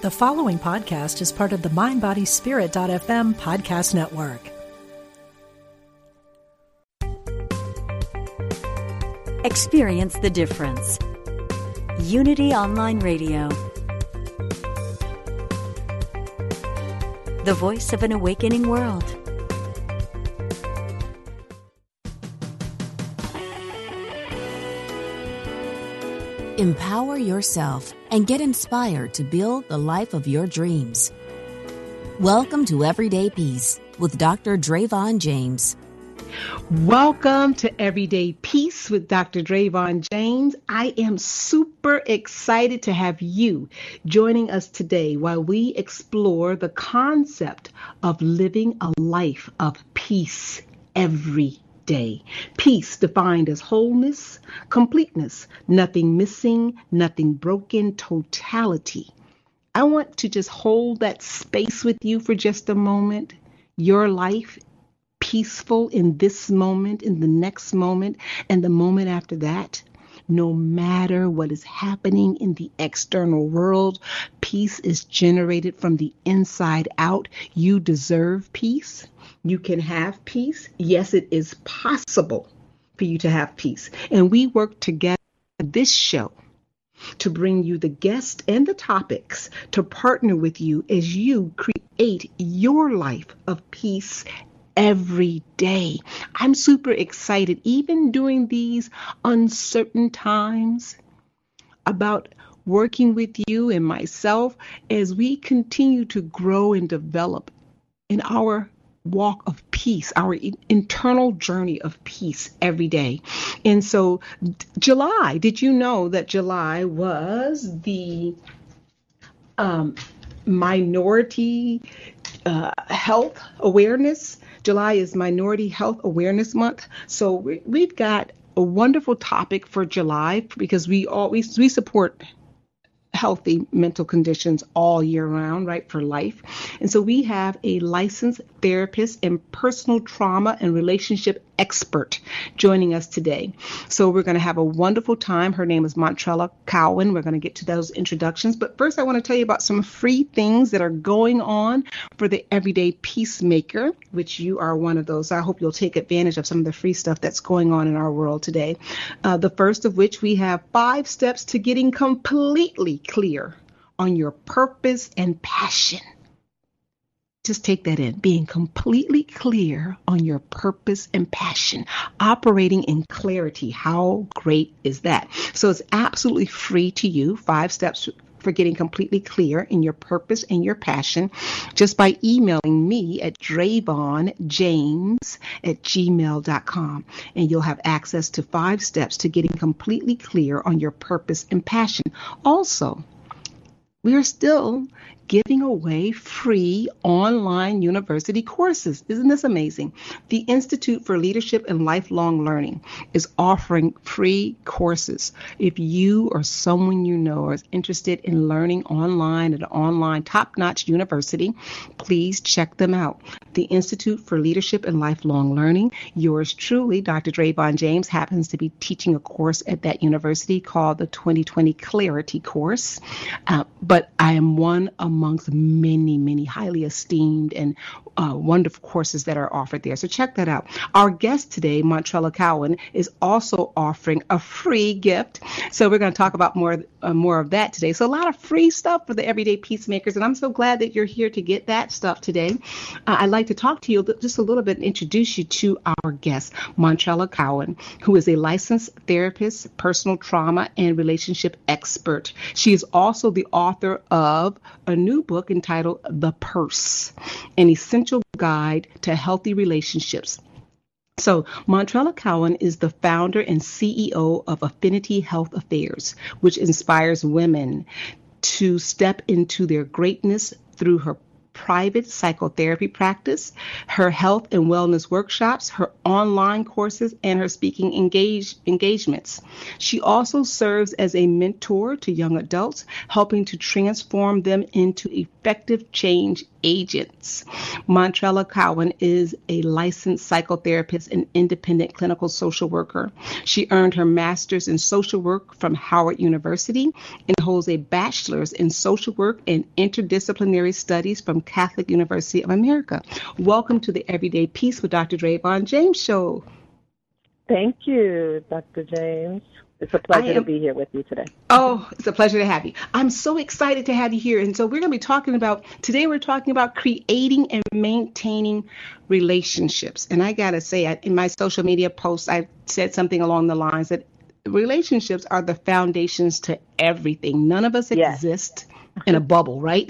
The following podcast is part of the MindBodySpirit.fm podcast network. Experience the difference. Unity Online Radio. The voice of an awakening world. Empower yourself and get inspired to build the life of your dreams. Welcome to Everyday Peace with Dr. Dravon James. Welcome to Everyday Peace with Dr. Dravon James. I am super excited to have you joining us today while we explore the concept of living a life of peace every day. Peace defined as wholeness, completeness, nothing missing, nothing broken, totality. I want to just hold that space with you for just a moment. Your life, peaceful in this moment, in the next moment, and the moment after that. No matter what is happening in the external world, peace is generated from the inside out. You deserve peace. You can have peace. Yes, it is possible for you to have peace. And we work together on this show to bring you the guests and the topics to partner with you as you create your life of peace every day. I'm super excited, even during these uncertain times, about working with you and myself as we continue to grow and develop in our walk of peace, our internal journey of peace every day. And so July, did you know that July was the minority health awareness? July is Minority Health Awareness Month. So we've got a wonderful topic for July because we support healthy mental conditions all year round, right, for life. And so we have a licensed therapist and personal trauma and relationship expert joining us today. So we're going to have a wonderful time. Her name is Montrella Cowan. We're going to get to those introductions. But first, I want to tell you about some free things that are going on for the Everyday Peacemaker, which you are one of those. I hope you'll take advantage of some of the free stuff that's going on in our world today. The first of which, we have 5 steps to getting completely clear on your purpose and passion. Just take that in. Being completely clear on your purpose and passion. Operating in clarity. How great is that? So it's absolutely free to you. 5 steps for getting completely clear in your purpose and your passion, just by emailing me at dravonjames@gmail.com. And you'll have access to 5 steps to getting completely clear on your purpose and passion. Also, we are still giving away free online university courses. Isn't this amazing? The Institute for Leadership and Lifelong Learning is offering free courses. If you or someone you know is interested in learning online at an online top-notch university, please check them out. The Institute for Leadership and Lifelong Learning. Yours truly, Dr. Dravon James, happens to be teaching a course at that university called the 2020 Clarity Course. But I am one amongst many highly esteemed and wonderful courses that are offered there. So check that out. Our guest today, Montrella Cowan, is also offering a free gift. So we're going to talk about more of that today. So a lot of free stuff for the Everyday Peacemakers, and I'm so glad that you're here to get that stuff today. I'd like to talk to you just a little bit and introduce you to our guest, Montrella Cowan, who is a licensed therapist, personal trauma, and relationship expert. She is also the author of a new book entitled The Purse, an essential guide to healthy relationships. So Montrella Cowan is the founder and CEO of Affinity Health Affairs, which inspires women to step into their greatness through her private psychotherapy practice, her health and wellness workshops, her online courses, and her speaking engagements. She also serves as a mentor to young adults, helping to transform them into effective change agents. Montrella Cowan is a licensed psychotherapist and independent clinical social worker. She earned her master's in social work from Howard University and holds a bachelor's in social work and interdisciplinary studies from Catholic University of America. Welcome to the Everyday Peace with Dr. Dravon James show. Thank you, Dr. James. It's a pleasure to be here with you today. Oh, it's a pleasure to have you. I'm so excited to have you here. And so we're going to be talking about, today we're talking about creating and maintaining relationships. And I got to say, in my social media posts, I said something along the lines that relationships are the foundations to everything. None of us exist in a bubble, right?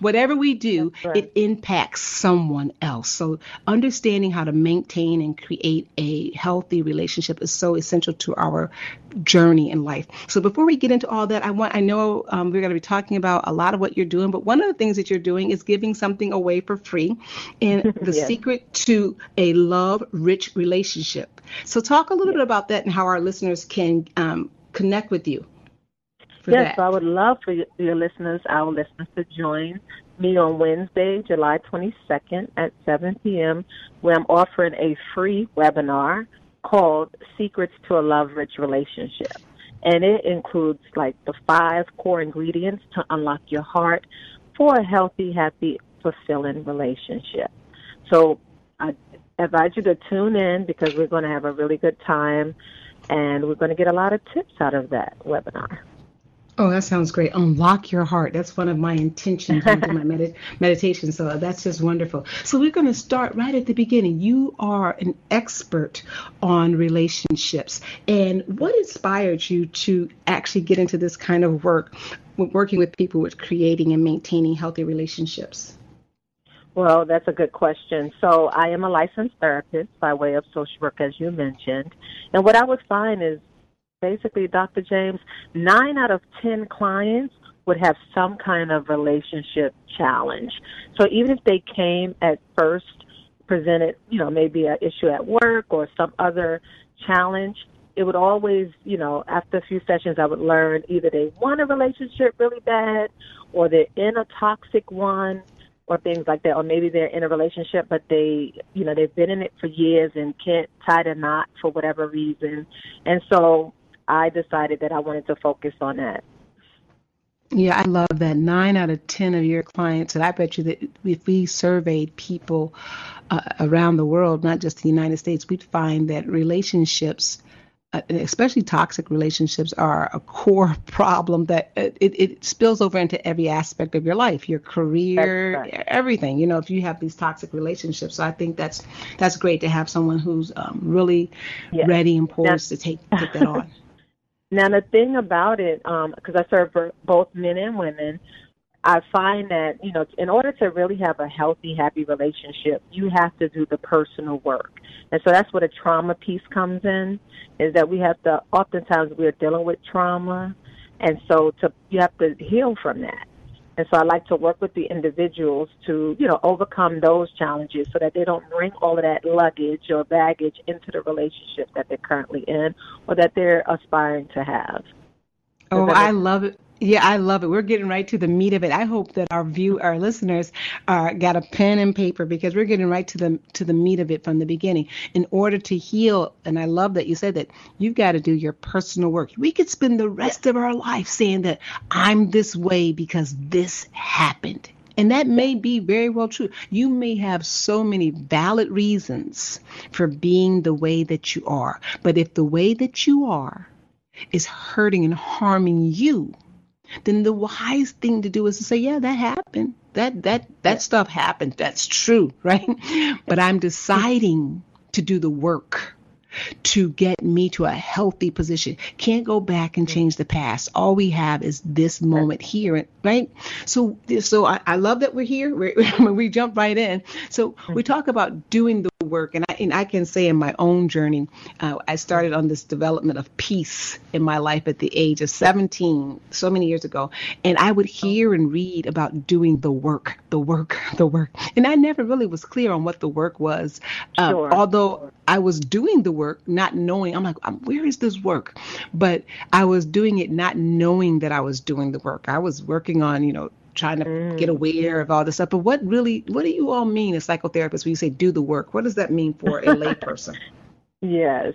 Whatever we do, it impacts someone else. So understanding how to maintain and create a healthy relationship is so essential to our journey in life. So before we get into all that, I know we're going to be talking about a lot of what you're doing, but one of the things that you're doing is giving something away for free, and the secret to a love-rich relationship. So talk a little bit about that and how our listeners can connect with you. Yes, so I would love for our listeners, to join me on Wednesday, July 22nd at 7 p.m., where I'm offering a free webinar called Secrets to a Love-Rich Relationship. And it includes like the 5 core ingredients to unlock your heart for a healthy, happy, fulfilling relationship. So I invite you to tune in because we're going to have a really good time, and we're going to get a lot of tips out of that webinar. Oh, that sounds great. Unlock your heart. That's one of my intentions in my meditation. So that's just wonderful. So we're going to start right at the beginning. You are an expert on relationships. And what inspired you to actually get into this kind of work, working with people with creating and maintaining healthy relationships? Well, that's a good question. So I am a licensed therapist by way of social work, as you mentioned. And what I would find is, basically, Dr. James, 9 out of 10 clients would have some kind of relationship challenge. So even if they came at first, presented, maybe an issue at work or some other challenge, it would always, after a few sessions, I would learn either they want a relationship really bad or they're in a toxic one or things like that, or maybe they're in a relationship, but they, they've been in it for years and can't tie the knot for whatever reason. And so I decided that I wanted to focus on that. Yeah, I love that. 9 out of 10 of your clients, and I bet you that if we surveyed people around the world, not just the United States, we'd find that relationships, especially toxic relationships, are a core problem that it spills over into every aspect of your life, your career, everything, if you have these toxic relationships. So I think that's great to have someone who's really ready and poised to take that on. Now, the thing about it, because I serve both men and women, I find that, in order to really have a healthy, happy relationship, you have to do the personal work. And so that's where the trauma piece comes in, is that oftentimes we are dealing with trauma. And so you have to heal from that. And so I like to work with the individuals to, overcome those challenges so that they don't bring all of that luggage or baggage into the relationship that they're currently in or that they're aspiring to have. Oh, I love it. Yeah, I love it. We're getting right to the meat of it. I hope that our listeners got a pen and paper, because we're getting right to the meat of it from the beginning. In order to heal, and I love that you said that, you've got to do your personal work. We could spend the rest of our life saying that I'm this way because this happened. And that may be very well true. You may have so many valid reasons for being the way that you are. But if the way that you are is hurting and harming you, then the wise thing to do is to say, yeah, that happened. That stuff happened. That's true, right? But I'm deciding to do the work to get me to a healthy position. Can't go back and change the past. All we have is this moment here, right? So I love that we're here. We jump right in. So we talk about doing the work, and I can say in my own journey, I started on this development of peace in my life at the age of 17, so many years ago, and I would hear and read about doing the work, and I never really was clear on what the work was, although I was doing the work, not knowing. I'm like, where is this work? But I was doing it not knowing that I was doing the work. I was working on, trying to get aware of all this stuff. But what do you all mean as psychotherapists when you say do the work? What does that mean for a layperson? Yes.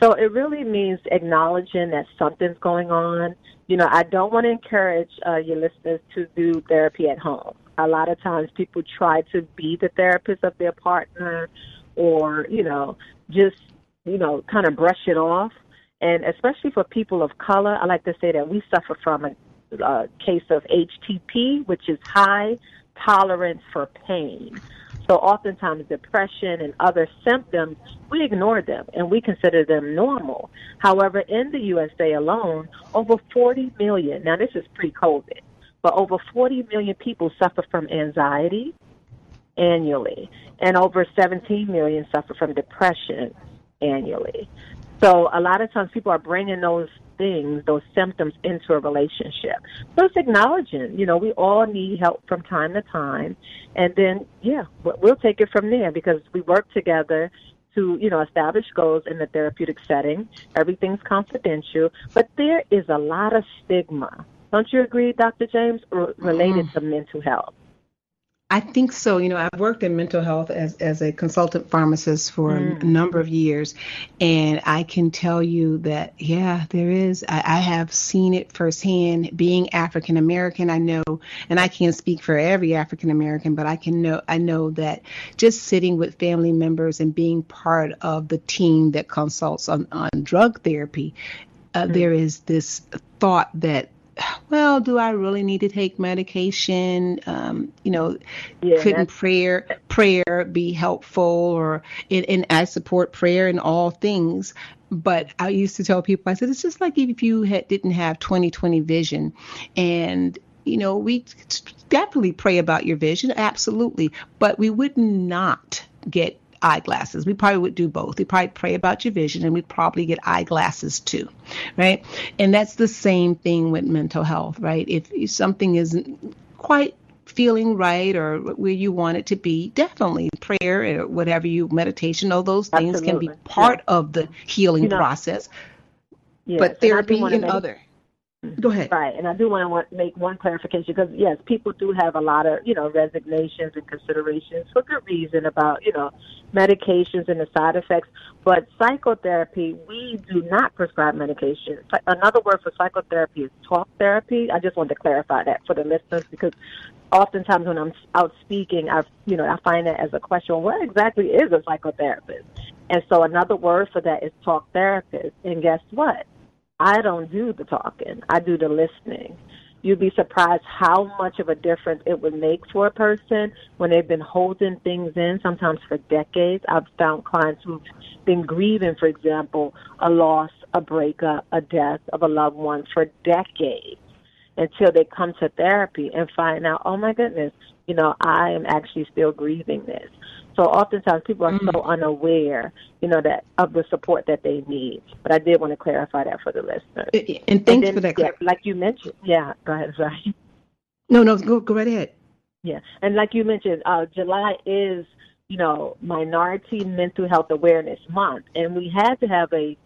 So it really means acknowledging that something's going on. I don't want to encourage your listeners to do therapy at home. A lot of times people try to be the therapist of their partner or, kind of brush it off. And especially for people of color, I like to say that we suffer from a case of HTP, which is high tolerance for pain. So oftentimes depression and other symptoms, we ignore them and we consider them normal. However, in the USA alone, over 40 million, now this is pre-COVID, but over 40 million people suffer from anxiety annually, and over 17 million suffer from depression annually. So a lot of times people are bringing those things, those symptoms into a relationship. So it's acknowledging, we all need help from time to time. And then, we'll take it from there because we work together to, establish goals in the therapeutic setting. Everything's confidential. But there is a lot of stigma. Don't you agree, Dr. James, related to mental health? I think so. I've worked in mental health as a consultant pharmacist for a number of years, and I can tell you that, there is. I have seen it firsthand. Being African American, I know, and I can't speak for every African American, but I know that just sitting with family members and being part of the team that consults on drug therapy, there is this thought that, well, do I really need to take medication? Couldn't prayer be helpful? Or and I support prayer in all things. But I used to tell people, I said, it's just like if you didn't have 20/20 vision, and we definitely pray about your vision, absolutely, but we would not get eyeglasses. We probably would do both. We probably pray about your vision and we'd probably get eyeglasses too, right? And that's the same thing with mental health, right? If something isn't quite feeling right or where you want it to be, definitely prayer or whatever meditation, all those things Absolutely. Can be part of the healing process, but therapy and other. Go ahead. Right, and I do want to make one clarification because, yes, people do have a lot of, resignations and considerations for good reason about, medications and the side effects. But psychotherapy, we do not prescribe medication. Another word for psychotherapy is talk therapy. I just want to clarify that for the listeners because oftentimes when I'm out speaking, I find that as a question, what exactly is a psychotherapist? And so another word for that is talk therapist. And guess what? I don't do the talking. I do the listening. You'd be surprised how much of a difference it would make for a person when they've been holding things in, sometimes for decades. I've found clients who've been grieving, for example, a loss, a breakup, a death of a loved one for decades until they come to therapy and find out, oh, my goodness, I am actually still grieving this. So oftentimes people are so unaware, that of the support that they need. But I did want to clarify that for the listeners. And thanks for that clarification. Like you mentioned, go ahead, sorry. No, go right ahead. Yeah, and like you mentioned, July is, Minority Mental Health Awareness Month. And we had to have a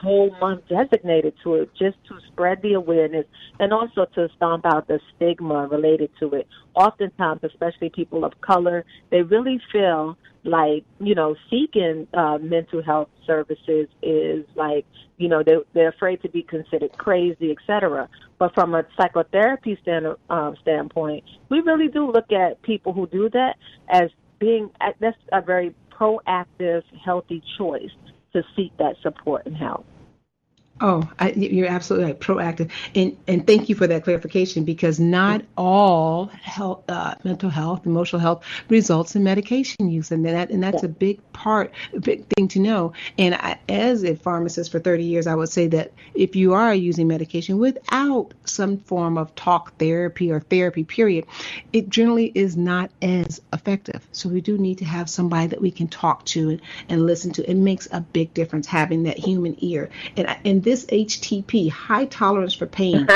whole month designated to it just to spread the awareness and also to stomp out the stigma related to it. Oftentimes, especially people of color, they really feel like, seeking mental health services is like, they're afraid to be considered crazy, et cetera. But from a psychotherapy standpoint, we really do look at people who do that as being, that's a very proactive, healthy choice to seek that support and help. Oh, you're absolutely right. Proactive. And thank you for that clarification, because not all health, mental health, emotional health results in medication use. And that's a big part, a big thing to know. And as a pharmacist for 30 years, I would say that if you are using medication without some form of talk therapy or therapy period, it generally is not as effective. So we do need to have somebody that we can talk to and listen to. It makes a big difference having that human ear. And this HTP, high tolerance for pain,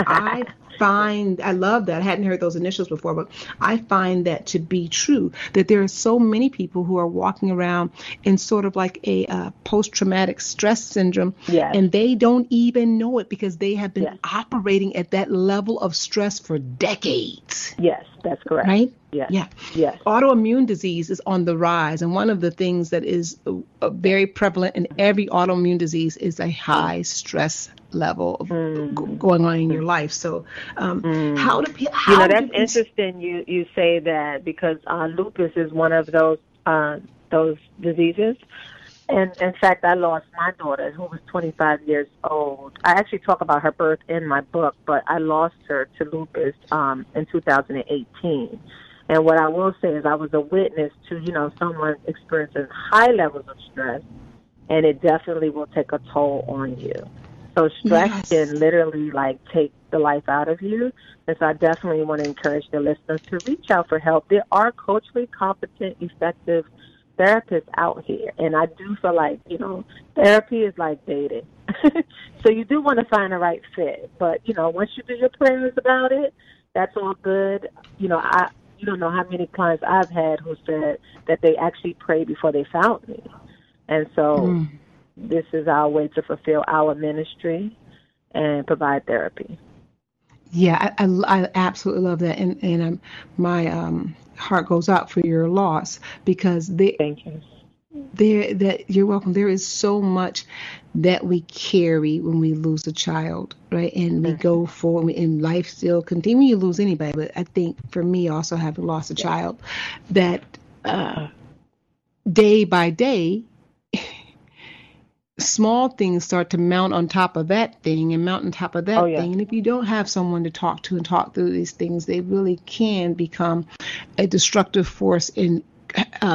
I love that. I hadn't heard those initials before, but I find that to be true, that there are so many people who are walking around in sort of like a post-traumatic stress syndrome, yes. and they don't even know it because they have been yes. operating at that level of stress for decades. Yes, that's correct. Right? Yes. Yeah. Yes. Autoimmune disease is on the rise. And one of the things that is very prevalent in every autoimmune disease is a high stress level of going on in your life. So how do people... That's interesting you say that, because lupus is one of those diseases. And in fact, I lost my daughter, who was 25 years old. I actually talk about her birth in my book, but I lost her to lupus in 2018. And what I will say is I was a witness to, someone experiencing high levels of stress, and it definitely will take a toll on you. So stress yes. can literally, take the life out of you. And so I definitely want to encourage the listeners to reach out for help. There are culturally competent, effective therapists out here. And I do feel like, therapy is like dating. So you do want to find the right fit. But, once you do your prayers about it, that's all good. You don't know how many clients I've had who said that they actually prayed before they found me. And so... This is our way to fulfill our ministry and provide therapy. Yeah, I absolutely love that. And my heart goes out for your loss, because thank you. You're welcome. There is so much that we carry when we lose a child, right? And we go forward, and life still continues. You lose anybody, but I think for me also having lost a child, that day by day, small things start to mount on top of that thing and mount on top of that thing. And if you don't have someone to talk to and talk through these things, they really can become a destructive force in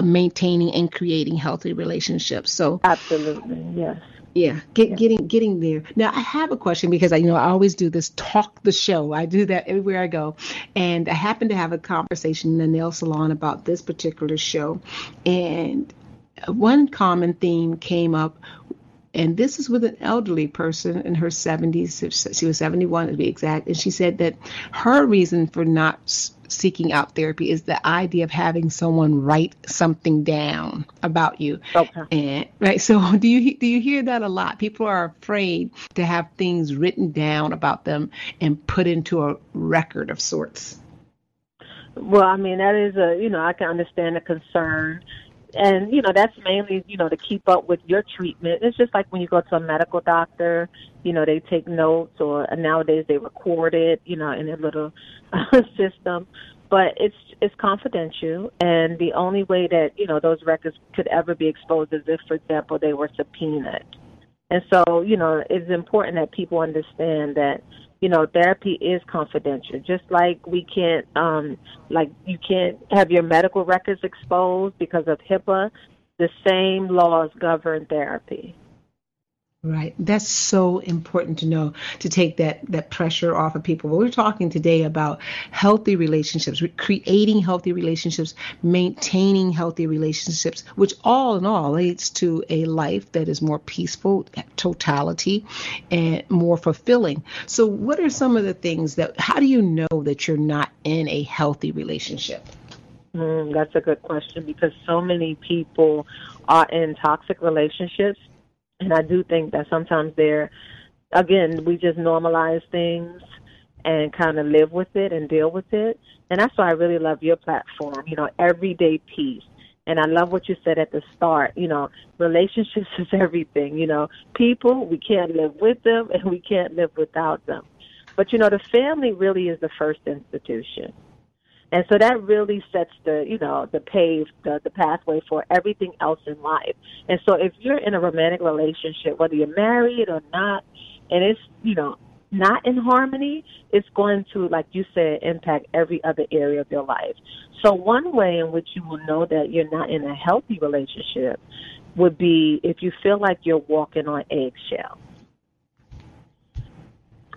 maintaining and creating healthy relationships. So absolutely, yes. Yeah, getting there. Now, I have a question, because I always do this talk the show. I do that everywhere I go. And I happened to have a conversation in the nail salon about this particular show. And one common theme came up. And this is with an elderly person in her 70s. She was 71 to be exact. And she said that her reason for not seeking out therapy is the idea of having someone write something down about you. Okay. And, right. So do you hear that a lot? People are afraid to have things written down about them and put into a record of sorts. Well, I mean, that is I can understand the concern. And, that's mainly, to keep up with your treatment. It's just like when you go to a medical doctor, they take notes, or nowadays they record it, in a little system. But it's confidential. And the only way that, those records could ever be exposed is if, for example, they were subpoenaed. And so, it's important that people understand that, therapy is confidential. Just like we can't, you can't have your medical records exposed because of HIPAA, the same laws govern therapy. Right. That's so important to know, to take that pressure off of people. We're talking today about healthy relationships, creating healthy relationships, maintaining healthy relationships, which all in all leads to a life that is more peaceful, totality, and more fulfilling. So what are some of the things how do you know that you're not in a healthy relationship? That's a good question, because so many people are in toxic relationships. And I do think that sometimes we just normalize things and kind of live with it and deal with it. And that's why I really love your platform, Everyday Peace. And I love what you said at the start, relationships is everything, people, we can't live with them and we can't live without them. But, the family really is the first institution. And so that really sets the pathway for everything else in life. And so if you're in a romantic relationship, whether you're married or not, and it's, you know, not in harmony, it's going to, like you said, impact every other area of your life. So one way in which you will know that you're not in a healthy relationship would be if you feel like you're walking on eggshells.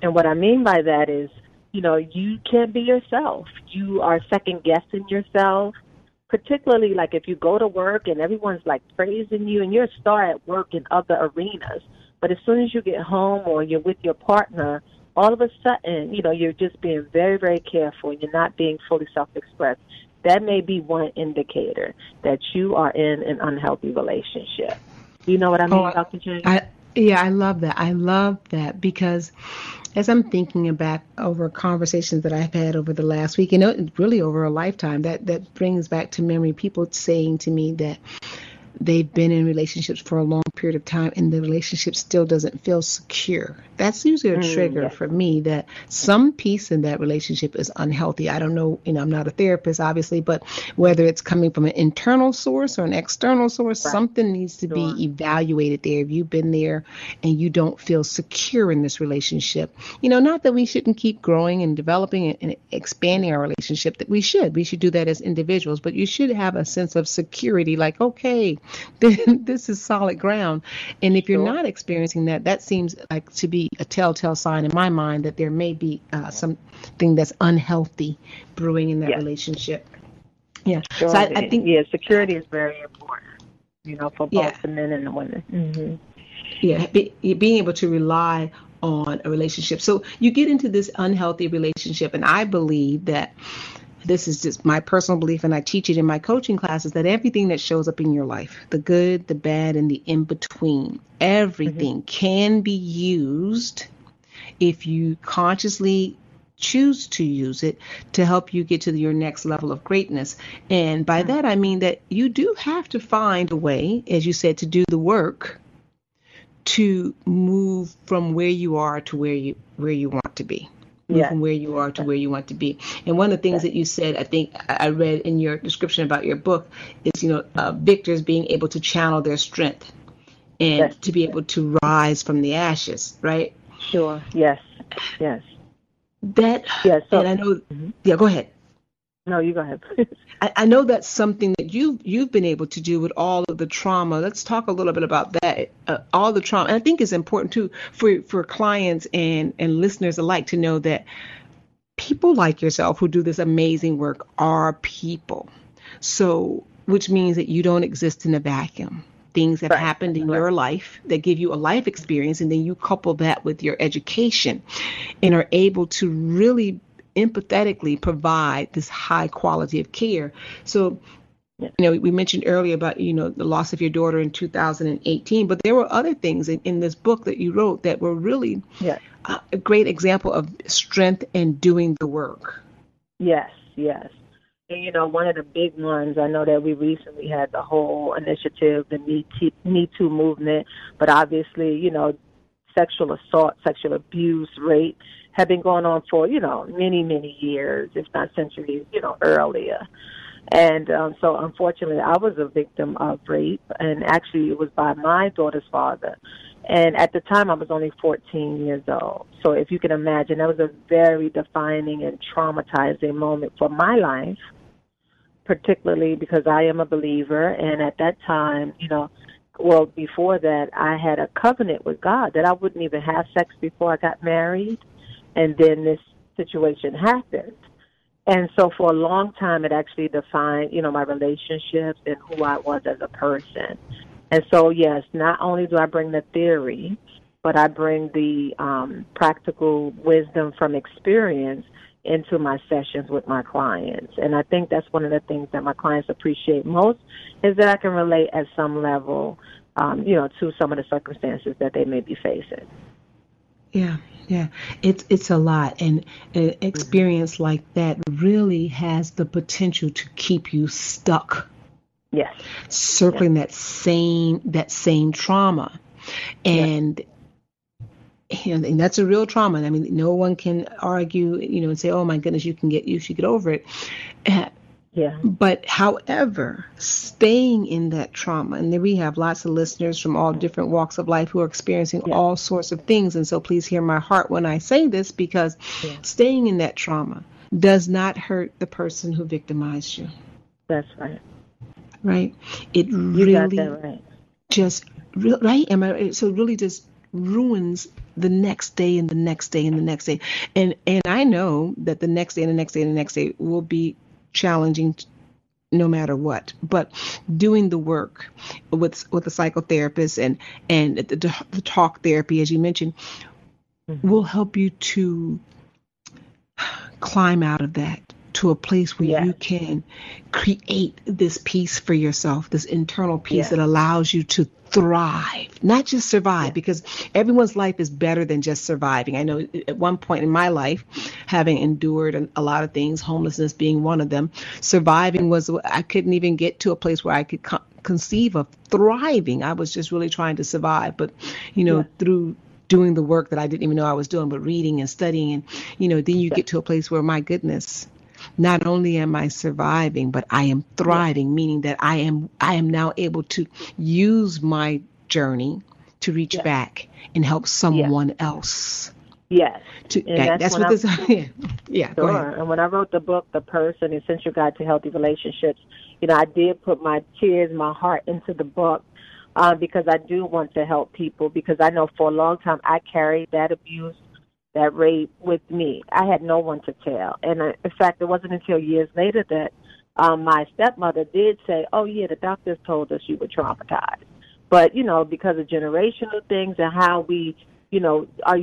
And what I mean by that is, you know, you can't be yourself. You are second-guessing yourself, particularly like if you go to work and everyone's like praising you and you're a star at work in other arenas. But as soon as you get home or you're with your partner, all of a sudden, you know, you're just being very, very careful. You're not being fully self-expressed. That may be one indicator that you are in an unhealthy relationship. You know what I mean, Dr. James? Yeah, I love that. I love that because as I'm thinking back over conversations that I've had over the last week, and really over a lifetime, that brings back to memory people saying to me that they've been in relationships for a long period of time and the relationship still doesn't feel secure. That's usually a trigger for me that some piece in that relationship is unhealthy. I don't know, I'm not a therapist, obviously, but whether it's coming from an internal source or an external source, something needs to be evaluated there. If you've been there and you don't feel secure in this relationship, not that we shouldn't keep growing and developing and expanding our relationship, that we should do that as individuals, but you should have a sense of security, like, okay, then this is solid ground. And if you're not experiencing that, that seems like to be a telltale sign in my mind that there may be something that's unhealthy brewing in that relationship. Yeah. Sure. So I think security is very important, for both the men and the women. Mm-hmm. Yeah. Being able to rely on a relationship. So you get into this unhealthy relationship, and I believe that this is just my personal belief, and I teach it in my coaching classes, that everything that shows up in your life, the good, the bad, and the in-between, everything can be used if you consciously choose to use it to help you get to your next level of greatness. And by that, I mean that you do have to find a way, as you said, to do the work to move from where you are to where you want to be. From where you are to where you want to be. And one of the things that you said, I think I read in your description about your book, is victors being able to channel their strength and to be able to rise from the ashes, right? Sure. Yes. That. Yes. So, and I know. Yeah. Go ahead. No, you go ahead. I know that's something that you've been able to do with all of the trauma. Let's talk a little bit about that, all the trauma. And I think it's important, too, for clients and listeners alike to know that people like yourself who do this amazing work are people. So, which means that you don't exist in a vacuum. Things have happened in your life that give you a life experience, and then you couple that with your education and are able to really empathetically provide this high quality of care. So, we mentioned earlier about, the loss of your daughter in 2018, but there were other things in this book that you wrote that were really a great example of strength and doing the work. Yes. And, one of the big ones, I know that we recently had the whole initiative, the Me Too movement, but obviously, sexual assault, sexual abuse, rape have been going on for, many, many years, if not centuries, earlier. And so, unfortunately, I was a victim of rape, and actually it was by my daughter's father. And at the time, I was only 14 years old. So if you can imagine, that was a very defining and traumatizing moment for my life, particularly because I am a believer. And at that time, well, before that, I had a covenant with God that I wouldn't even have sex before I got married. And then this situation happened. And so for a long time, it actually defined, my relationships and who I was as a person. And so, yes, not only do I bring the theory, but I bring the practical wisdom from experience into my sessions with my clients. And I think that's one of the things that my clients appreciate most, is that I can relate at some level, to some of the circumstances that they may be facing. Yeah. It's a lot. And an experience like that really has the potential to keep you stuck. Yes. Circling that same trauma. And and that's a real trauma. And I mean, no one can argue, and say, oh, my goodness, you should get over it. Yeah. But however, staying in that trauma, and then we have lots of listeners from all different walks of life who are experiencing all sorts of things. And so please hear my heart when I say this, because staying in that trauma does not hurt the person who victimized you. That's right. Right. It really got that right. It really just ruins the next day and the next day and the next day. And I know that the next day and the next day and the next day will be challenging no matter what. But doing the work with the psychotherapist and the talk therapy, as you mentioned, will help you to climb out of that to a place where you can create this peace for yourself, this internal peace that allows you to thrive, not just survive, because everyone's life is better than just surviving. I know at one point in my life, having endured a lot of things, homelessness being one of them, surviving was, I couldn't even get to a place where I could conceive of thriving. I was just really trying to survive. But, you know, through doing the work that I didn't even know I was doing, but reading and studying, and, you know, then you get to a place where, my goodness, not only am I surviving, but I am thriving, meaning that I am now able to use my journey to reach back and help someone else. Yes. That's what this is. Yeah. Sure. Go ahead. And when I wrote the book, The Purse, An Essential Guide to Healthy Relationships, you know, I did put my tears, my heart into the book because I do want to help people, because I know for a long time I carried that abuse, that rape with me. I had no one to tell. And in fact, it wasn't until years later that my stepmother did say, oh, yeah, the doctors told us you were traumatized. But, you know, because of generational things and how we, you know, are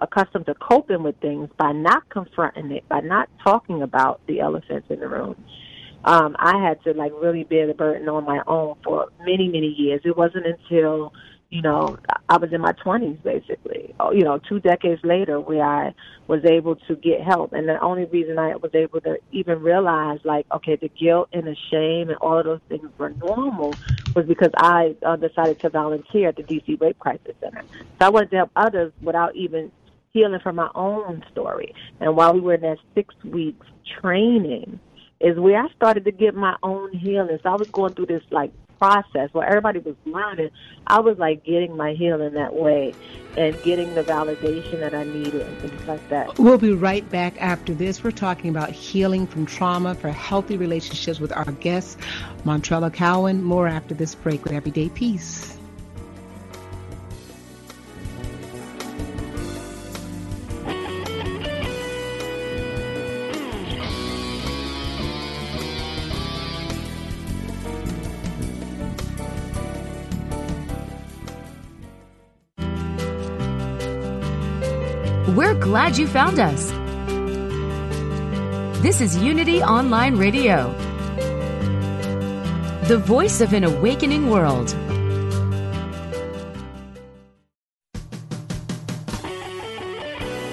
accustomed to coping with things by not confronting it, by not talking about the elephants in the room, I had to, like, really bear the burden on my own for many, many years. It wasn't until, you know, I was in my 20s, basically, you know, 2 decades later, where I was able to get help. And the only reason I was able to even realize, like, okay, the guilt and the shame and all of those things were normal, was because I decided to volunteer at the DC Rape Crisis Center. So I wanted to help others without even healing from my own story. And while we were in that 6 weeks training is where I started to get my own healing. So I was going through this, like, process where everybody was learning. I was like getting my healing that way and getting the validation that I needed and things like that. We'll be right back after this. We're talking about healing from trauma for healthy relationships with our guest, Montrella Cowan. More after this break with Everyday Peace. We're glad you found us. This is Unity Online Radio, the voice of an awakening world.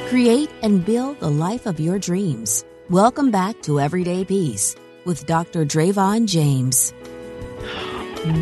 Create and build the life of your dreams. Welcome back to Everyday Peace with Dr. Dravon James.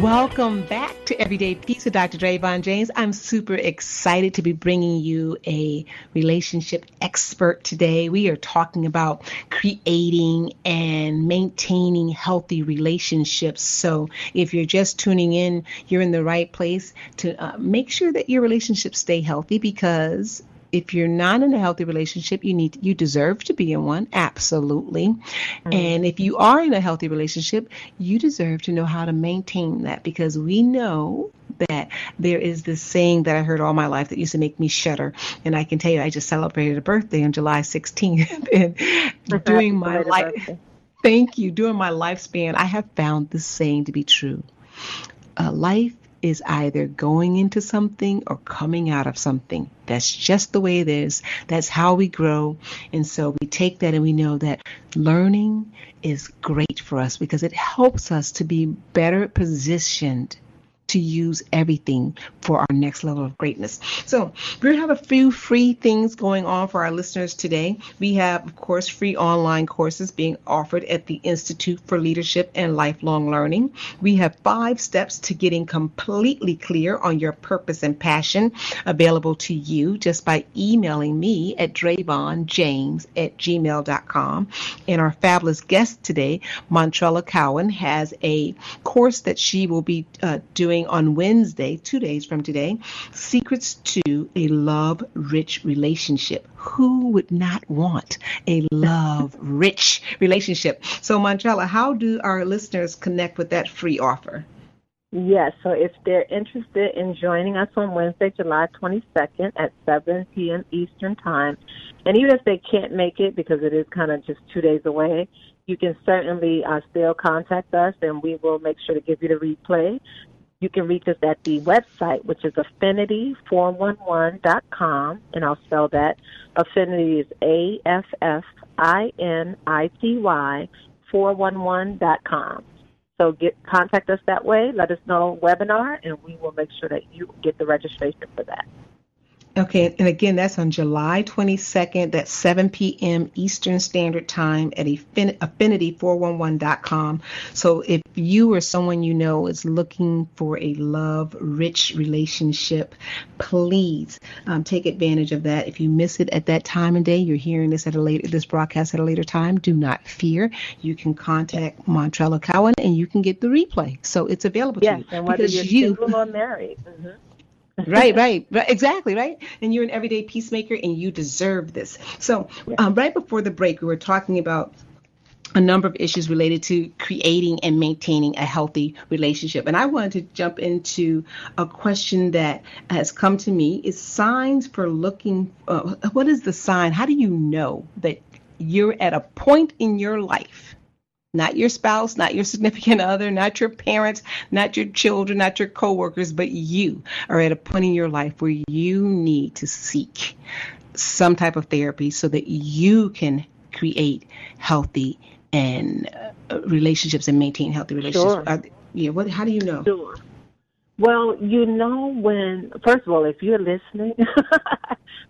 Welcome back to Everyday Peace with Dr. Dravon James. I'm super excited to be bringing you a relationship expert today. We are talking about creating and maintaining healthy relationships. So if you're just tuning in, you're in the right place to make sure that your relationships stay healthy, because if you're not in a healthy relationship, you deserve to be in one, absolutely. Mm-hmm. And if you are in a healthy relationship, you deserve to know how to maintain that, because we know that there is this saying that I heard all my life that used to make me shudder. And I can tell you, I just celebrated a birthday on July 16th. And during my life, thank you, during my lifespan, I have found this saying to be true. Life is either going into something or coming out of something. That's just the way it is. That's how we grow. And so we take that and we know that learning is great for us, because it helps us to be better positioned to use everything for our next level of greatness. So we have a few free things going on for our listeners today. We have, of course, free online courses being offered at the Institute for Leadership and Lifelong Learning. We have 5 steps to getting completely clear on your purpose and passion available to you just by emailing me at dravonjames@gmail.com. And our fabulous guest today, Montrella Cowan, has a course that she will be doing on Wednesday, 2 days from today, Secrets to a Love-Rich Relationship. Who would not want a love-rich relationship? So, Montrella, how do our listeners connect with that free offer? Yes, so if they're interested in joining us on Wednesday, July 22nd at 7 p.m. Eastern Time, and even if they can't make it because it is kind of just 2 days away, you can certainly still contact us, and we will make sure to give you the replay. You can reach us at the website, which is affinity411.com, and I'll spell that. Affinity is AFFINITY 411.com. So contact us that way. Let us know webinar, and we will make sure that you get the registration for that. Okay, and again, that's on July 22nd at 7 p.m. Eastern Standard Time at affinity411.com. So if you or someone you know is looking for a love-rich relationship, please take advantage of that. If you miss it at that time and day, you're hearing this at a later, this broadcast at a later time, do not fear. You can contact Montrella Cowan, and you can get the replay. So it's available to you. Yes, and whether you're single or married. Mm-hmm. Right. Exactly, right? And you're an everyday peacemaker, and you deserve this. So right before the break, we were talking about a number of issues related to creating and maintaining a healthy relationship. And I wanted to jump into a question that has come to me. Is signs for looking, what is the sign? How do you know that you're at a point in your life? Not your spouse, not your significant other, not your parents, not your children, not your coworkers, but you are at a point in your life where you need to seek some type of therapy so that you can create healthy and relationships and maintain healthy relationships. Sure. How do you know? Sure. Well, you know when, first of all, if you're listening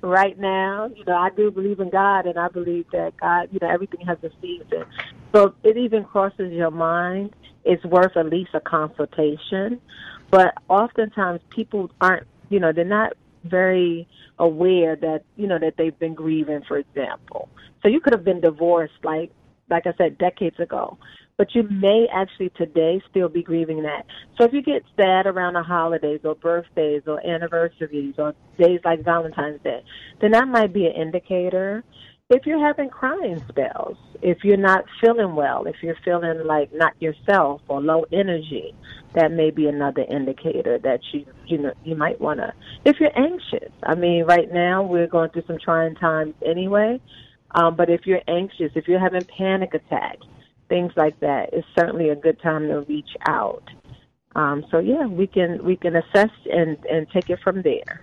right now, you know, I do believe in God, and I believe that God, you know, everything has a season. So if it even crosses your mind, it's worth at least a consultation. But oftentimes people aren't, you know, they're not very aware that, you know, that they've been grieving, for example. So you could have been divorced, like I said, decades ago. But you may actually today still be grieving that. So if you get sad around the holidays or birthdays or anniversaries or days like Valentine's Day, then that might be an indicator. If you're having crying spells, if you're not feeling well, if you're feeling like not yourself or low energy, that may be another indicator that you might want to. If you're anxious, I mean, right now we're going through some trying times anyway. But if you're anxious, if you're having panic attacks, things like that, it's certainly a good time to reach out. We can assess and take it from there.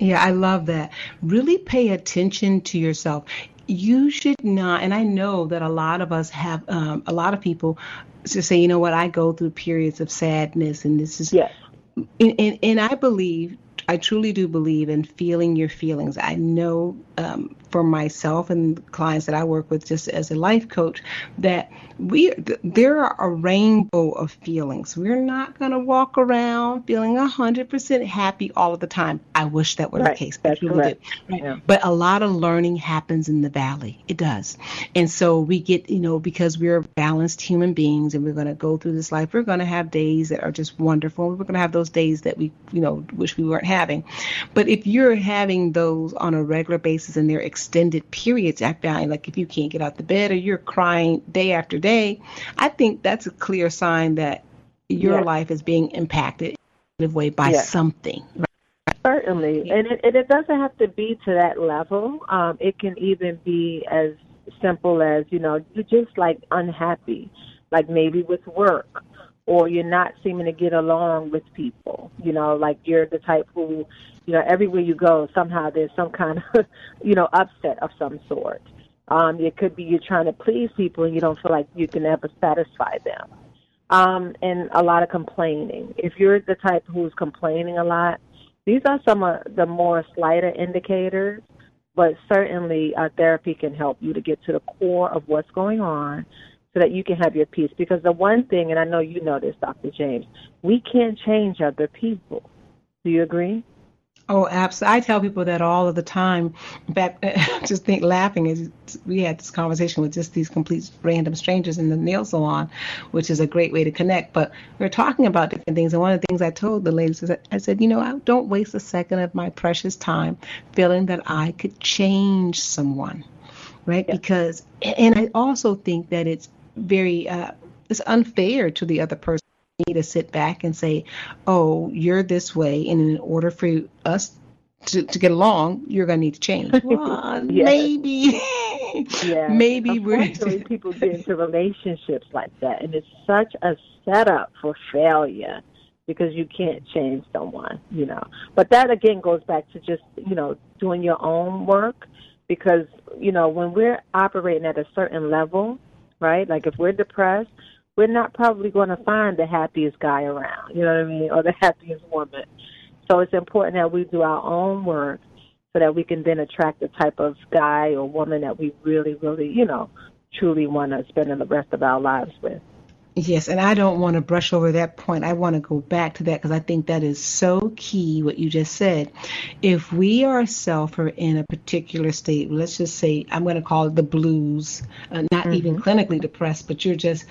Yeah, I love that. Really pay attention to yourself. You should not, and I know that a lot of us have, a lot of people just say, you know what, I go through periods of sadness, and this is, yes. And I believe, I truly do believe in feeling your feelings. I know for myself and clients that I work with just as a life coach that there are a rainbow of feelings. We're not going to walk around feeling 100% happy all of the time. I wish that were the case. But people do. Yeah. But a lot of learning happens in the valley. It does. And so we get, you know, because we're balanced human beings and we're going to go through this life, we're going to have days that are just wonderful. We're going to have those days that we, you know, wish we weren't having. But if you're having those on a regular basis and they're extended periods, I find like if you can't get out the bed or you're crying day after day, I think that's a clear sign that your life is being impacted in a way by something. Right? Certainly. And it doesn't have to be to that level. It can even be as simple as, you know, you're just like unhappy, like maybe with work. Or you're not seeming to get along with people, you know, like you're the type who, you know, everywhere you go, somehow there's some kind of, you know, upset of some sort. It could be you're trying to please people and you don't feel like you can ever satisfy them. and a lot of complaining. If you're the type who's complaining a lot, these are some of the more slighter indicators, but certainly therapy can help you to get to the core of what's going on so that you can have your peace. Because the one thing, and I know you know this, Dr. James, we can't change other people. Do you agree? Oh, absolutely. I tell people that all of the time. In fact, just think laughing is we had this conversation with just these complete random strangers in the nail salon, which is a great way to connect. But we're talking about different things. And one of the things I told the ladies is I said, you know, I don't waste a second of my precious time feeling that I could change someone. Right. Yeah. Because and I also think that it's very it's unfair to the other person. Need to sit back and say, oh, you're this way, and in order for us to get along, you're going to need to change. Well, yes. Maybe, yes. Maybe we're people get into relationships like that, and it's such a setup for failure because you can't change someone, you know. But that again goes back to just, you know, doing your own work because, you know, when we're operating at a certain level, right? Like if we're depressed, we're not probably going to find the happiest guy around, you know what I mean, or the happiest woman. So it's important that we do our own work so that we can then attract the type of guy or woman that we really, really, you know, truly want to spend the rest of our lives with. Yes, and I don't want to brush over that point. I want to go back to that because I think that is so key, what you just said. If we ourselves are in a particular state, let's just say, I'm going to call it the blues, not even clinically depressed, but you're just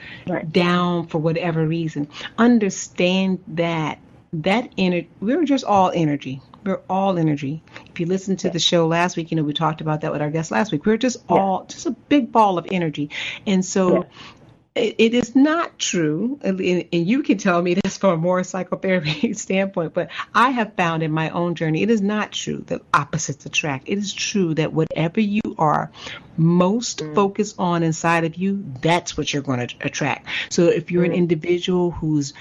down for whatever reason. Understand that energy, we're just all energy. We're all energy. If you listen to the show last week, you know, we talked about that with our guest last week. We're just all, just a big ball of energy. And so... It is not true, and you can tell me this from a more psychotherapy standpoint, but I have found in my own journey, it is not true that opposites attract. It is true that whatever you are most focused on inside of you, that's what you're going to attract. So if you're an individual who's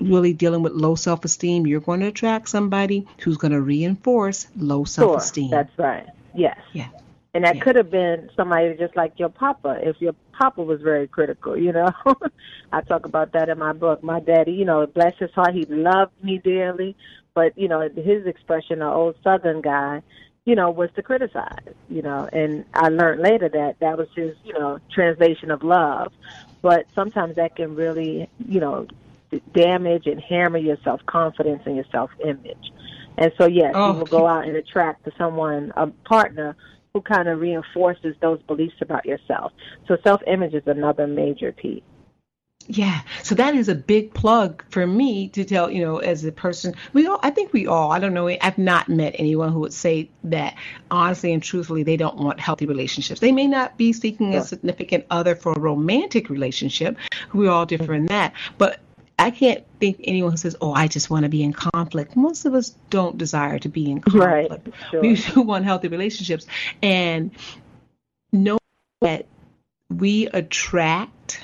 really dealing with low self-esteem, you're going to attract somebody who's going to reinforce low self-esteem. Sure, that's right. Yes. Yeah. And that could have been somebody just like your papa, if your papa was very critical, you know. I talk about that in my book. My daddy, you know, bless his heart, he loved me dearly. But, you know, his expression, an old Southern guy, you know, was to criticize, you know. And I learned later that that was his, you know, translation of love. But sometimes that can really, you know, damage and hammer your self-confidence and your self-image. And so, yes, you will go out and attract to someone, a partner, who kind of reinforces those beliefs about yourself. So self-image is another major piece. Yeah, so that is a big plug for me to tell, you know, as a person, I don't know, I've not met anyone who would say that honestly and truthfully they don't want healthy relationships. They may not be seeking a significant other for a romantic relationship. We're all different in that. But I can't think anyone who says, oh, I just want to be in conflict. Most of us don't desire to be in conflict. Right, sure. We do want healthy relationships. And know that we attract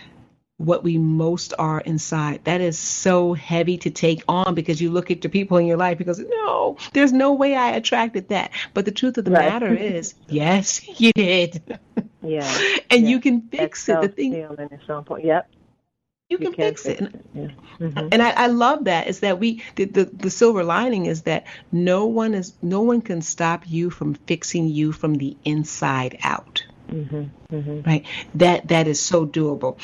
what we most are inside. That is so heavy to take on because you look at the people in your life because, no, there's no way I attracted that. But the truth of the matter is, yes, you did. Yeah. And you can fix it. The thing. At some point. Yep. You can fix it. And I love that. Is that the silver lining is that no one can stop you from fixing you from the inside out. Right. That is so doable.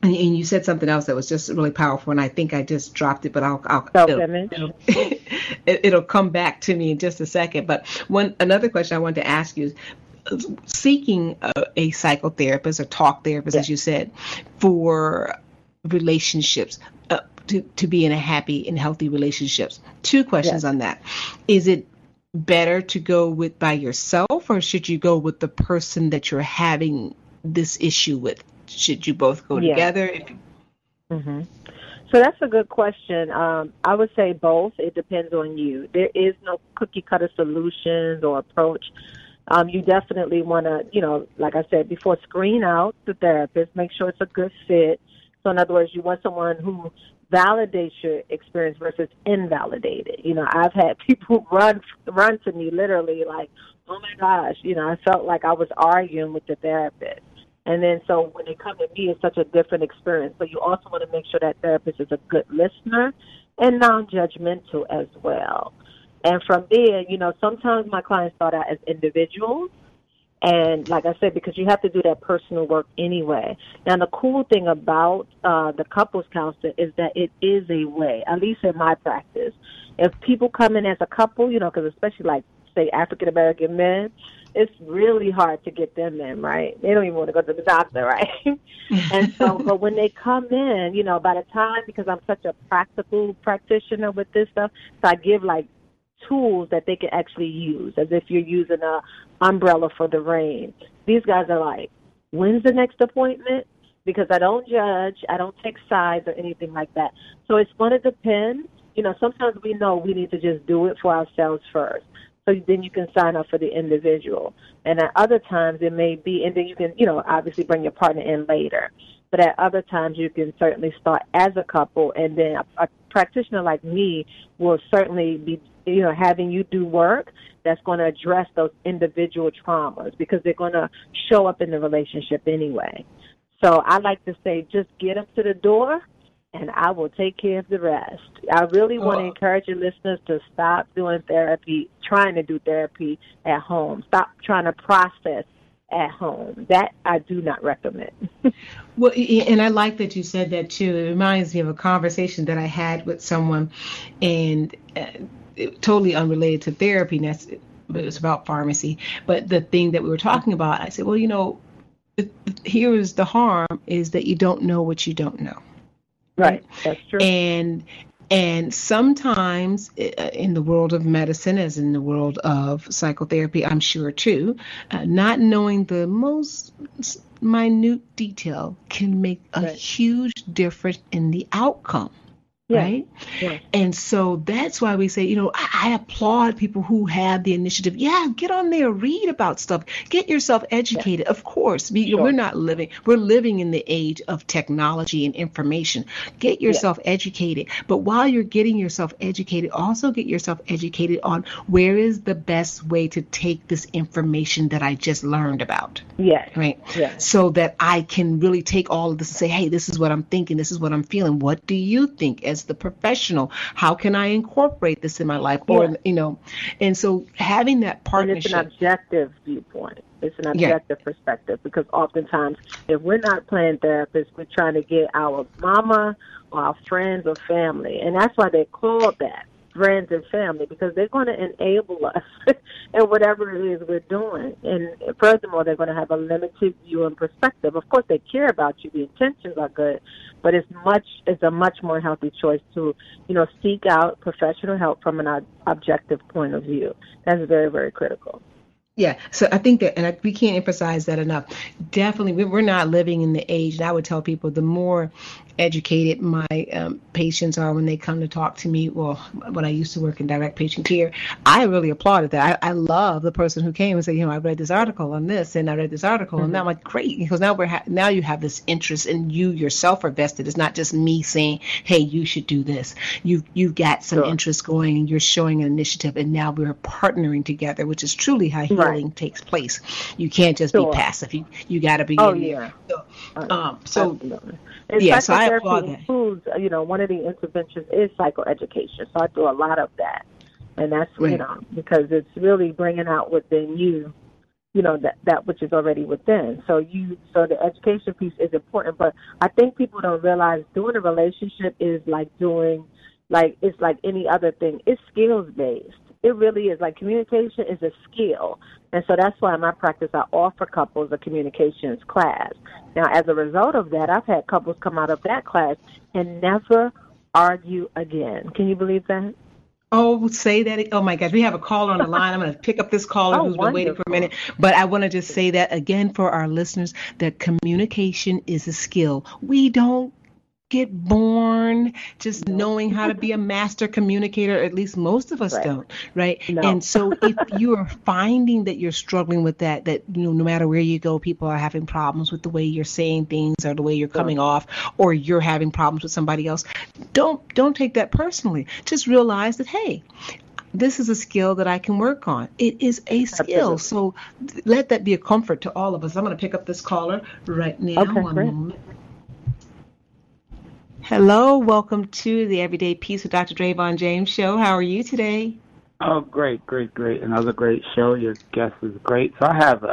And you said something else that was just really powerful, and I think I just dropped it, but it'll come back to me in just a second. But another question I wanted to ask you is, seeking a psychotherapist or talk therapist, as you said, for relationships, to be in a happy and healthy relationships. Two questions on that. Is it better to go with by yourself, or should you go with the person that you're having this issue with? Should you both go together? So that's a good question. I would say both. It depends on you. There is no cookie cutter solutions or approach. You definitely want to, you know, like I said before, screen out the therapist, make sure it's a good fit. So in other words, you want someone who validates your experience versus invalidate it. You know, I've had people run to me literally like, oh, my gosh, you know, I felt like I was arguing with the therapist. And then so when they come to me, it's such a different experience. So you also want to make sure that therapist is a good listener and non-judgmental as well. And from there, you know, sometimes my clients start out as individuals. And like I said, because you have to do that personal work anyway. Now, the cool thing about the couples counselor is that it is a way, at least in my practice. If people come in as a couple, you know, because especially like, say, African-American men, it's really hard to get them in, right? They don't even want to go to the doctor, right? And so, but when they come in, you know, by the time, because I'm such a practical practitioner with this stuff, so I give like tools that they can actually use, as if you're using an umbrella for the rain. These guys are like, when's the next appointment? Because I don't judge, I don't take sides or anything like that. So it's going to depend. You know, sometimes we know we need to just do it for ourselves first. So then you can sign up for the individual. And at other times it may be, and then you can, you know, obviously bring your partner in later. But at other times you can certainly start as a couple, and then a practitioner like me will certainly be, you know, having you do work that's going to address those individual traumas, because they're going to show up in the relationship anyway. So I like to say, just get up to the door, and I will take care of the rest. I really want to encourage your listeners to stop doing therapy, trying to do therapy at home. Stop trying to process at home. That I do not recommend. Well, and I like that you said that, too. It reminds me of a conversation that I had with someone, and totally unrelated to therapy, but it was about pharmacy. But the thing that we were talking about, I said, well, you know, here is the harm, is that you don't know what you don't know. Right. That's true. And sometimes in the world of medicine, as in the world of psychotherapy, I'm sure too, not knowing the most minute detail can make a huge difference in the outcome. Yeah. Right. Yeah. And so that's why we say, you know, I applaud people who have the initiative. Yeah. Get on there, read about stuff, get yourself educated. Yeah. Of course, we're not living. We're living in the age of technology and information. Get yourself educated. But while you're getting yourself educated, also get yourself educated on where is the best way to take this information that I just learned about. Yeah. Right. Yeah. So that I can really take all of this and say, hey, this is what I'm thinking. This is what I'm feeling. What do you think? As the professional, how can I incorporate this in my life? Or, you know, and so having that partnership. And it's an objective viewpoint. It's an objective perspective, because oftentimes if we're not playing therapists, we're trying to get our mama or our friends or family. And that's why they call that friends and family, because they're going to enable us in whatever it is we're doing. And furthermore, they're going to have a limited view and perspective. Of course, they care about you. The intentions are good, but it's a much more healthy choice to, you know, seek out professional help from an objective point of view. That's very, very critical. Yeah, so I think that, and we can't emphasize that enough. Definitely, we're not living in the age, and I would tell people the more educated my patients are when they come to talk to me. Well, when I used to work in direct patient care, I really applauded that. I love the person who came and said, you know, I read this article on this, and I read this article, and now I'm like, great, because now now you have this interest, and you yourself are vested. It's not just me saying, hey, you should do this. You've got some interest going, and you're showing an initiative, and now we're partnering together, which is truly how takes place. You can't just be passive. You got to be in there. So I applaud that. Includes, you know, one of the interventions is psychoeducation. So I do a lot of that, and that's you know, because it's really bringing out within you, you know, that which is already within. So the education piece is important, but I think people don't realize doing a relationship is it's like any other thing. It's skills based. It really is. Like, communication is a skill. And so that's why in my practice I offer couples a communications class. Now, as a result of that, I've had couples come out of that class and never argue again. Can you believe that? Oh, say that. Oh, my gosh. We have a caller on the line. I'm going to pick up this caller who's been waiting for a minute. But I want to just say that again for our listeners, that communication is a skill. We don't get born just knowing how to be a master communicator, at least most of us don't, right? No. And so if you are finding that you're struggling with that, you know, no matter where you go, people are having problems with the way you're saying things or the way you're coming off, or you're having problems with somebody else, don't take that personally. Just realize that, hey, this is a skill that I can work on. It is a skill. So let that be a comfort to all of us. I'm going to pick up this caller right now. Okay, One moment. Hello. Welcome to the Everyday Peace with Dr. Dravon James show. How are you today? Oh, great. Another great show. Your guest is great. So I have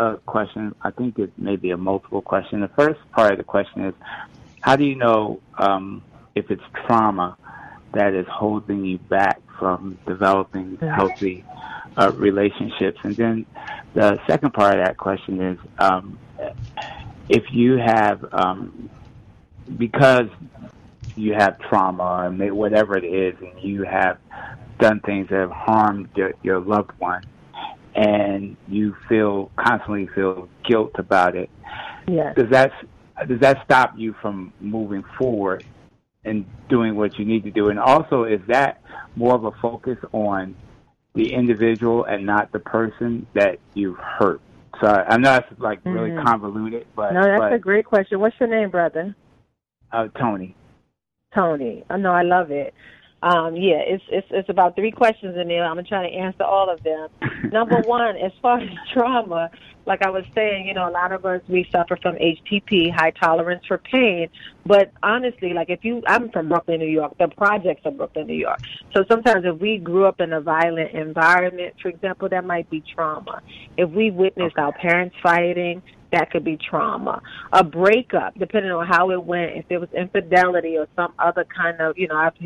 a question. I think it may be a multiple question. The first part of the question is, how do you know if it's trauma that is holding you back from developing healthy relationships? And then the second part of that question is, if you have, because you have trauma and whatever it is, and you have done things that have harmed your loved one, and you constantly feel guilt about it, yes. Does that stop you from moving forward and doing what you need to do? And also, is that more of a focus on the individual and not the person that you've hurt? So I know it's like really convoluted, but... No, that's a great question. What's your name, brother? Tony. Oh, no, I love it. It's about three questions in there. I'm going to try to answer all of them. Number one, as far as trauma, like I was saying, a lot of us, we suffer from HTP, high tolerance for pain. But honestly, I'm from Brooklyn, New York, the projects of Brooklyn, New York. So sometimes if we grew up in a violent environment, for example, that might be trauma. If we witnessed our parents fighting, that could be trauma. A breakup, depending on how it went, if there was infidelity or some other kind of,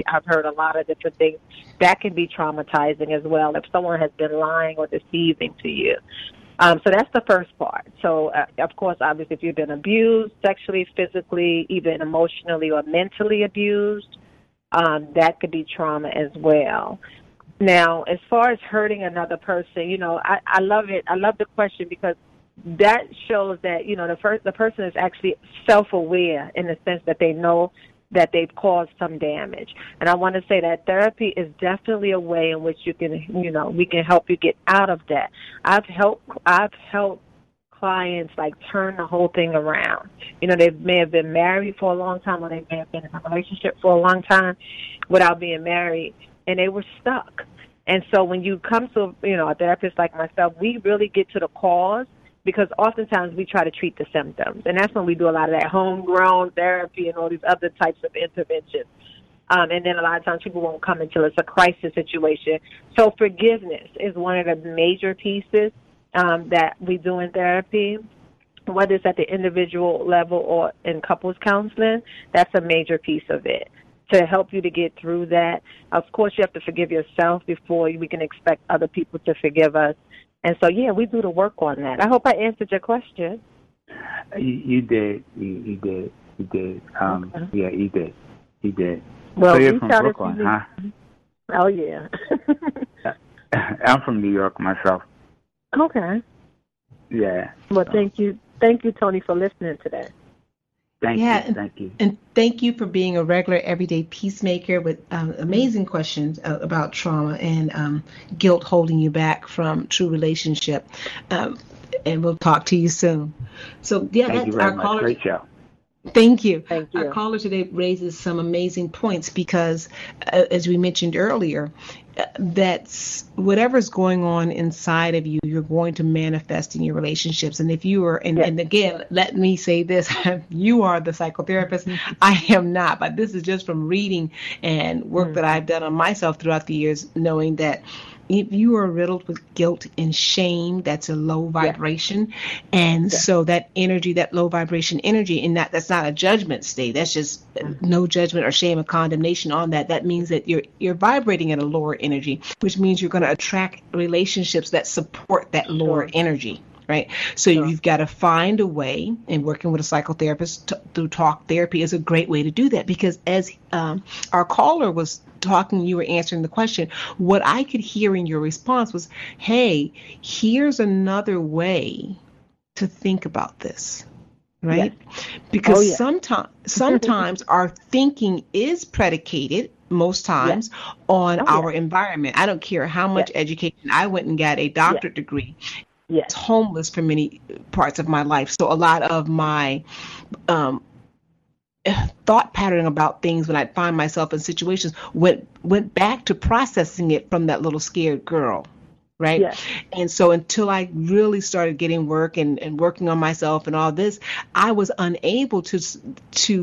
I've heard a lot of different things, that can be traumatizing as well if someone has been lying or deceiving to you. So that's the first part. So, of course, obviously, if you've been abused sexually, physically, even emotionally or mentally abused, that could be trauma as well. Now, as far as hurting another person, I love it. I love the question because that shows that, the person is actually self-aware in the sense that they know that they've caused some damage. And I want to say that therapy is definitely a way in which you can, we can help you get out of that. I've helped clients turn the whole thing around. They may have been married for a long time or they may have been in a relationship for a long time without being married, and they were stuck. And so when you come to, a therapist like myself, we really get to the cause, because oftentimes we try to treat the symptoms. And that's when we do a lot of that homegrown therapy and all these other types of interventions. And then a lot of times people won't come until it's a crisis situation. So forgiveness is one of the major pieces that we do in therapy, whether it's at the individual level or in couples counseling. That's a major piece of it, to help you to get through that. Of course, you have to forgive yourself before we can expect other people to forgive us. And so, we do the work on that. I hope I answered your question. You did. Okay. Yeah, you did. Well, so you're from Brooklyn, huh? Oh, yeah. I'm from New York myself. Okay. Yeah. Well, Thank you, Tony, for listening today. Thank you. And thank you for being a regular everyday peacemaker with amazing questions about trauma and guilt holding you back from true relationship. And we'll talk to you soon. So, that's our caller. Great show. Thank you. Our caller today raises some amazing points because, as we mentioned earlier, that's whatever's going on inside of you, you're going to manifest in your relationships. And if you are, and again, let me say this, you are the psychotherapist. I am not, but this is just from reading and work that I've done on myself throughout the years, knowing that if you are riddled with guilt and shame, that's a low vibration. And so that energy, that low vibration energy, and that's not a judgment state. That's just no judgment or shame or condemnation on that. That means that you're vibrating at a lower energy, which means you're going to attract relationships that support that lower energy. Right. So you've got to find a way, and working with a psychotherapist through talk therapy is a great way to do that, because as our caller was talking, you were answering the question. What I could hear in your response was, hey, here's another way to think about this. Right. Yes. Because sometimes our thinking is predicated most times on our environment. I don't care how much education I went and got a doctorate degree. Yes. Homeless for many parts of my life. So a lot of my thought pattern about things when I'd find myself in situations, went back to processing it from that little scared girl. Right. Yes. And so until I really started getting work and working on myself and all this, I was unable to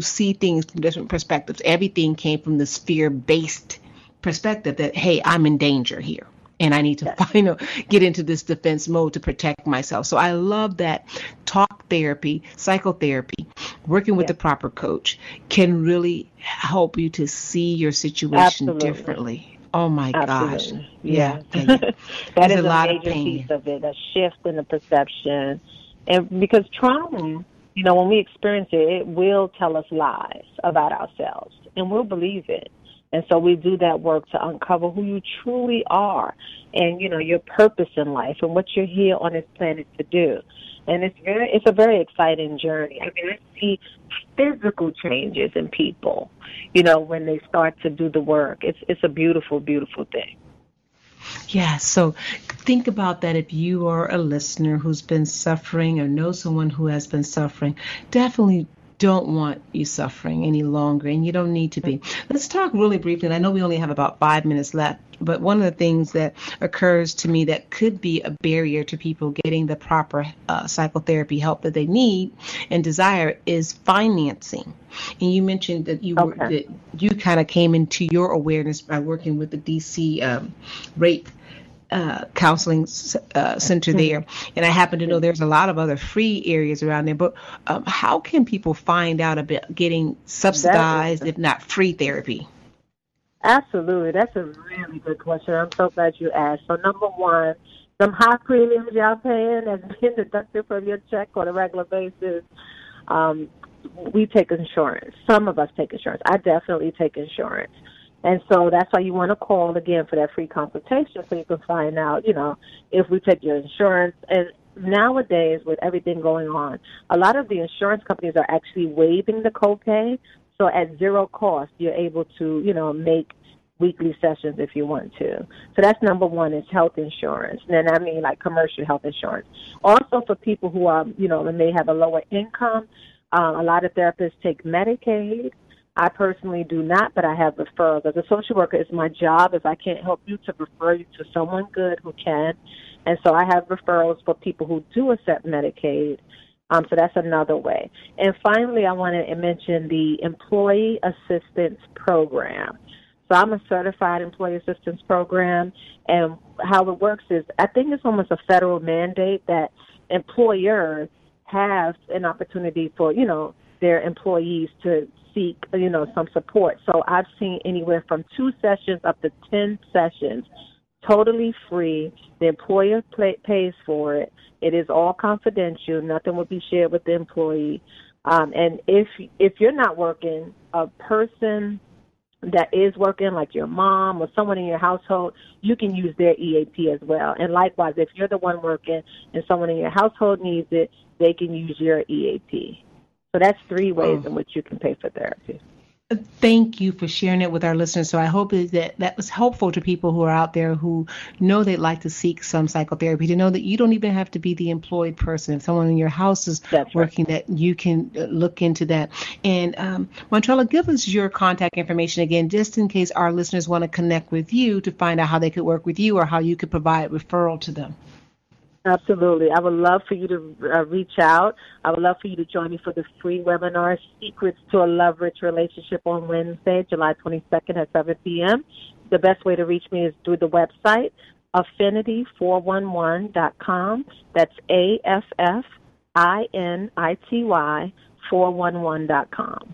see things from different perspectives. Everything came from this fear-based perspective that, hey, I'm in danger here. And I need to get into this defense mode to protect myself. So I love that talk therapy, psychotherapy, working with the proper coach can really help you to see your situation differently. Oh, my gosh. Yeah. That is a lot major of pain. Piece of it, a shift in the perception. And because trauma, you know, when we experience it, it will tell us lies about ourselves, and we'll believe it. And so we do that work to uncover who you truly are and, you know, your purpose in life and what you're here on this planet to do. And it's a very exciting journey. I mean, I see physical changes in people, you know, when they start to do the work. It's a beautiful, beautiful thing. Yeah, so think about that. If you are a listener who's been suffering or know someone who has been suffering, definitely don't want you suffering any longer, and you don't need to be. Let's talk really briefly, and I know we only have about 5 minutes left, but one of the things that occurs to me that could be a barrier to people getting the proper psychotherapy help that they need and desire is financing. And you mentioned that you kind of came into your awareness by working with the DC Rape Counseling Center there, and I happen to know there's a lot of other free areas around there, but how can people find out about getting subsidized, if not free therapy? Absolutely. That's a really good question. I'm so glad you asked. So number one, some high premiums y'all paying as being deducted from your check on a regular basis. We take insurance. Some of us take insurance. I definitely take insurance. And so that's why you want to call, again, for that free consultation so you can find out, you know, if we take your insurance. And nowadays, with everything going on, a lot of the insurance companies are actually waiving the copay. So at zero cost, you're able to, you know, make weekly sessions if you want to. So that's number one is health insurance. And I mean, like, commercial health insurance. Also for people who are, you know, and they have a lower income, a lot of therapists take Medicaid. I personally do not, but I have referrals. As a social worker, it's my job, if I can't help you, to refer you to someone good who can. And so I have referrals for people who do accept Medicaid. So that's another way. And finally, I want to mention the Employee Assistance Program. So I'm a certified Employee Assistance Program, and how it works is I think it's almost a federal mandate that employers have an opportunity for, you know, their employees to seek, you know, some support. So I've seen anywhere from 2 sessions up to 10 sessions, totally free. The employer pays for it. It is all confidential. Nothing will be shared with the employee. And if you're not working, a person that is working, like your mom or someone in your household, you can use their EAP as well. And likewise, if you're the one working and someone in your household needs it, they can use your EAP. So that's 3 ways in which you can pay for therapy. Thank you for sharing it with our listeners. So I hope that was helpful to people who are out there who know they'd like to seek some psychotherapy, to know that you don't even have to be the employed person. If someone in your house is working, that you can look into that. And Montrella, give us your contact information again, just in case our listeners want to connect with you to find out how they could work with you or how you could provide referral to them. Absolutely. I would love for you to reach out. I would love for you to join me for the free webinar, Secrets to a Love-Rich Relationship, on Wednesday, July 22nd at 7 p.m. The best way to reach me is through the website, affinity411.com. That's AFFINITY411.com.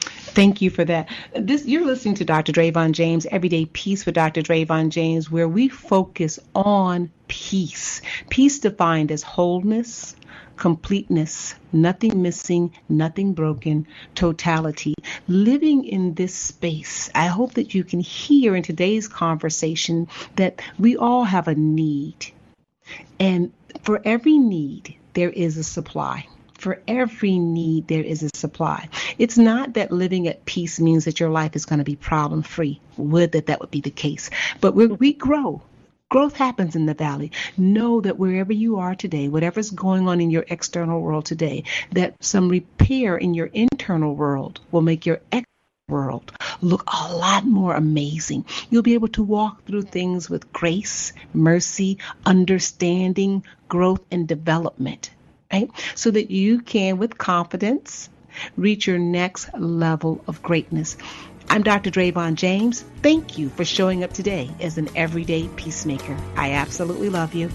Thank you for that. You're listening to Dr. Dravon James, Everyday Peace with Dr. Dravon James, where we focus on peace. Peace defined as wholeness, completeness, nothing missing, nothing broken, totality. Living in this space, I hope that you can hear in today's conversation that we all have a need. And for every need, there is a supply. For every need, there is a supply. It's not that living at peace means that your life is going to be problem-free. Would that would be the case. But we grow. Growth happens in the valley. Know that wherever you are today, whatever's going on in your external world today, that some repair in your internal world will make your external world look a lot more amazing. You'll be able to walk through things with grace, mercy, understanding, growth, and development, right? So that you can, with confidence, reach your next level of greatness. I'm Dr. Dravon James. Thank you for showing up today as an everyday peacemaker. I absolutely love you.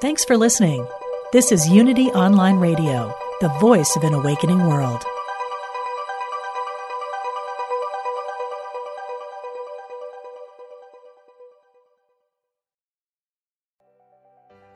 Thanks for listening. This is Unity Online Radio, the voice of an awakening world.